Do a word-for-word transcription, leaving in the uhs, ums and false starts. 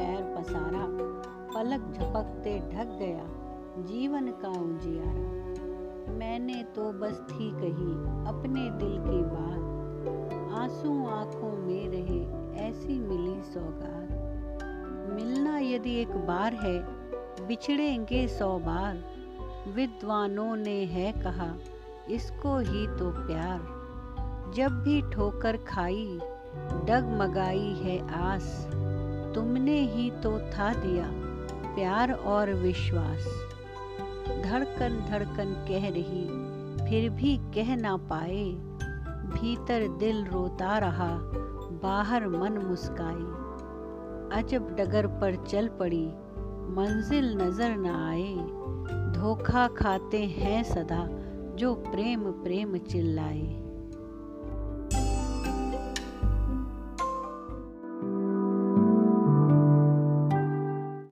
पैर पसारा, पलक झपकते ढक गया जीवन का उजियारा। मैंने तो बस थी कही अपने दिल की बात, आंसू आंखों में रहे ऐसी मिली सौगात। मिलना यदि एक बार है बिछड़ेंगे सौ बार, विद्वानों ने है कहा इसको ही तो प्यार। जब भी ठोकर खाई डगमगाई है आस, तुमने ही तो था दिया प्यार और विश्वास। धड़कन धड़कन कह रही फिर भी कह ना पाए, भीतर दिल रोता रहा बाहर मन मुस्काए। अजब डगर पर चल पड़ी मंजिल नजर न आए, धोखा खाते हैं सदा जो प्रेम प्रेम चिल्लाए।